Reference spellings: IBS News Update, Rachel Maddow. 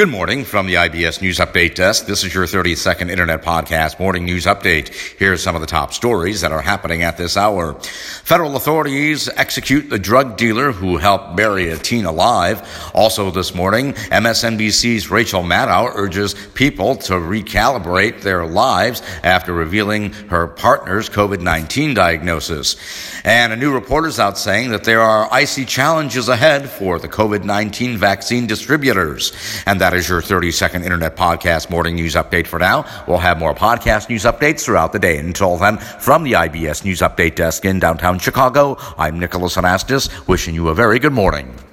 Good morning from the IBS News Update desk. This is your 30-second Internet podcast morning news update. Here's some of the top stories that are happening at this hour. Federal authorities execute the drug dealer who helped bury a teen alive. Also this morning, MSNBC's Rachel Maddow urges people to recalibrate their lives after revealing her partner's COVID-19 diagnosis. And a new report is out saying that there are icy challenges ahead for the COVID-19 vaccine distributors. And that is your 30-second Internet podcast morning news update for now. We'll have more podcast news updates throughout the day. Until then, from the IBS News Update desk in downtown Chicago, I'm Nicholas Anastas, wishing you a very good morning.